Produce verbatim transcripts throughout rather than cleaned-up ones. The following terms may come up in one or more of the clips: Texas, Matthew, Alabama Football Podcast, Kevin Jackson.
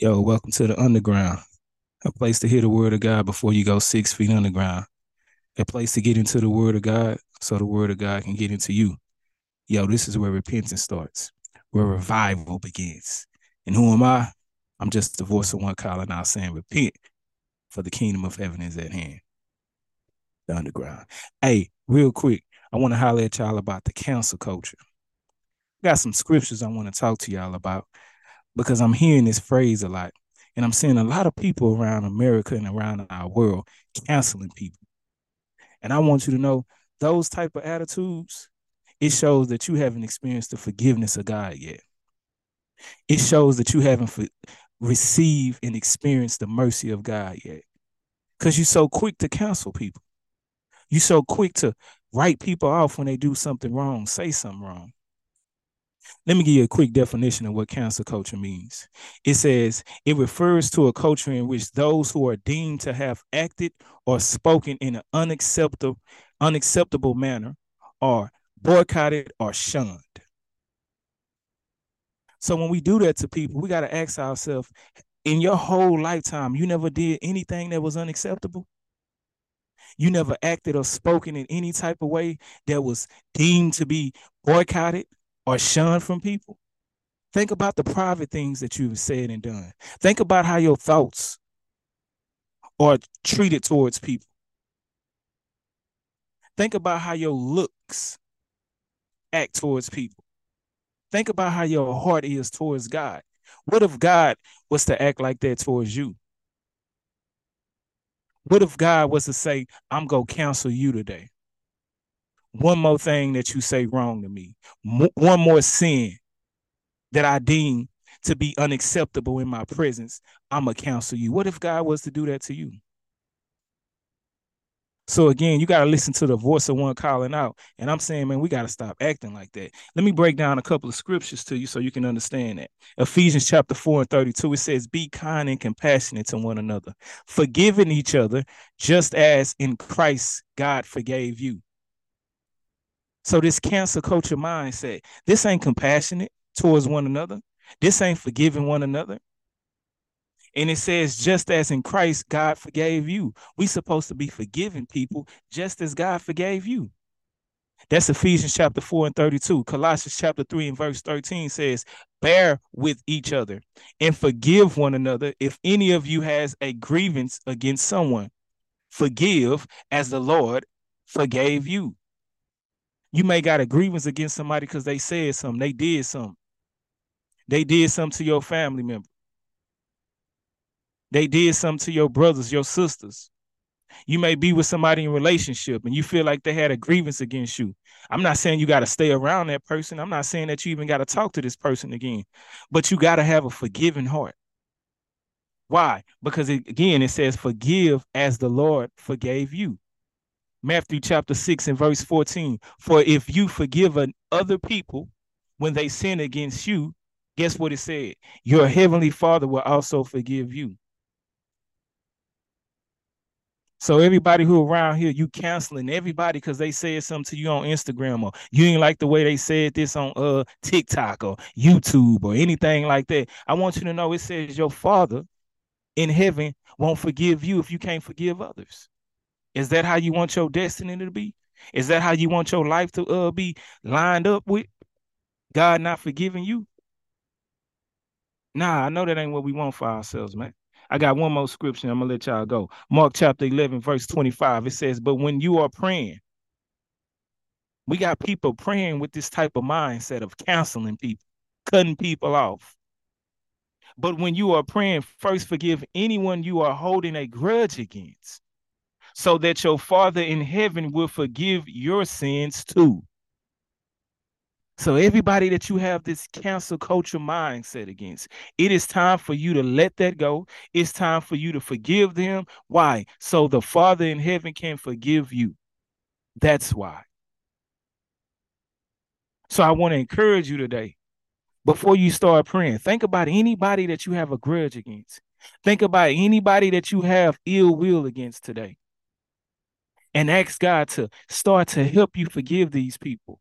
Yo, welcome to the underground, a place to hear the word of God before you go six feet underground, a place to get into the word of God so the word of God can get into you. Yo, this is where repentance starts, where revival begins. And who am I? I'm just the voice of one calling out saying, repent, for the kingdom of heaven is at hand. The underground. Hey, real quick, I want to holler at y'all about the council culture. Got some scriptures I want to talk to y'all about, because I'm hearing this phrase a lot, and I'm seeing a lot of people around America and around our world canceling people. And I want you to know those type of attitudes, it shows that you haven't experienced the forgiveness of God yet. It shows that you haven't for- received and experienced the mercy of God yet, because you're so quick to counsel people. You're so quick to write people off when they do something wrong, say something wrong. Let me give you a quick definition of what cancel culture means. It says it refers to a culture in which those who are deemed to have acted or spoken in an unacceptable, unacceptable manner are boycotted or shunned. So when we do that to people, we got to ask ourselves, in your whole lifetime, you never did anything that was unacceptable? You never acted or spoken in any type of way that was deemed to be boycotted or shunned from people? Think about the private things that you've said and done. Think about how your thoughts are treated towards people. Think about how your looks act towards people. Think about how your heart is towards God. What if God was to act like that towards you? What if God was to say, I'm going to counsel you today? One more thing that you say wrong to me, one more sin that I deem to be unacceptable in my presence, I'm going to counsel you. What if God was to do that to you? So again, you got to listen to the voice of one calling out. And I'm saying, man, we got to stop acting like that. Let me break down a couple of scriptures to you so you can understand that. Ephesians chapter four and thirty-two, it says, be kind and compassionate to one another, forgiving each other, just as in Christ God forgave you. So this cancel culture mindset, this ain't compassionate towards one another. This ain't forgiving one another. And it says, just as in Christ, God forgave you. We supposed to be forgiving people just as God forgave you. That's Ephesians chapter four and thirty-two. Colossians chapter three and verse thirteen says, bear with each other and forgive one another if any of you has a grievance against someone. Forgive as the Lord forgave you. You may got a grievance against somebody because they said something, they did something. They did something to your family member. They did something to your brothers, your sisters. You may be with somebody in a relationship and you feel like they had a grievance against you. I'm not saying you got to stay around that person. I'm not saying that you even got to talk to this person again. But you got to have a forgiving heart. Why? Because, it, again, it says forgive as the Lord forgave you. Matthew chapter six and verse fourteen. For if you forgive other people when they sin against you, guess what it said? Your heavenly Father will also forgive you. So everybody who around here, you counseling everybody because they said something to you on Instagram, or you ain't like the way they said this on uh TikTok or YouTube or anything like that. I want you to know it says your Father in heaven won't forgive you if you can't forgive others. Is that how you want your destiny to be? Is that how you want your life to uh, be lined up with? God not forgiving you? Nah, I know that ain't what we want for ourselves, man. I got one more scripture. I'm going to let y'all go. Mark chapter eleven, verse twenty-five. It says, but when you are praying, we got people praying with this type of mindset of counseling people, cutting people off. But when you are praying, first forgive anyone you are holding a grudge against, so that your Father in heaven will forgive your sins too. So everybody that you have this cancel culture mindset against, it is time for you to let that go. It's time for you to forgive them. Why? So the Father in heaven can forgive you. That's why. So I want to encourage you today, before you start praying, think about anybody that you have a grudge against. Think about anybody that you have ill will against today. And ask God to start to help you forgive these people.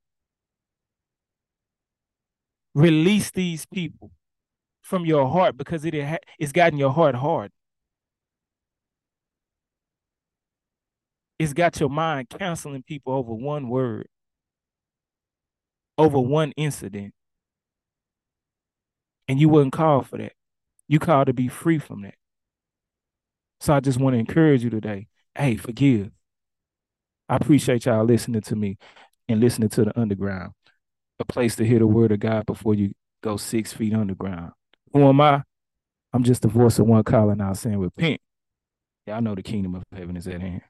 Release these people. from your heart because it ha it's gotten your heart hard. It's got your mind counseling people over one word, over one incident. And you wouldn't call for that. You call to be free from that. So I just want to encourage you today. Hey, forgive. I appreciate y'all listening to me and listening to the underground, a place to hear the word of God before you go six feet underground. Who am I? I'm just the voice of one calling out saying, repent. Y'all know the kingdom of heaven is at hand.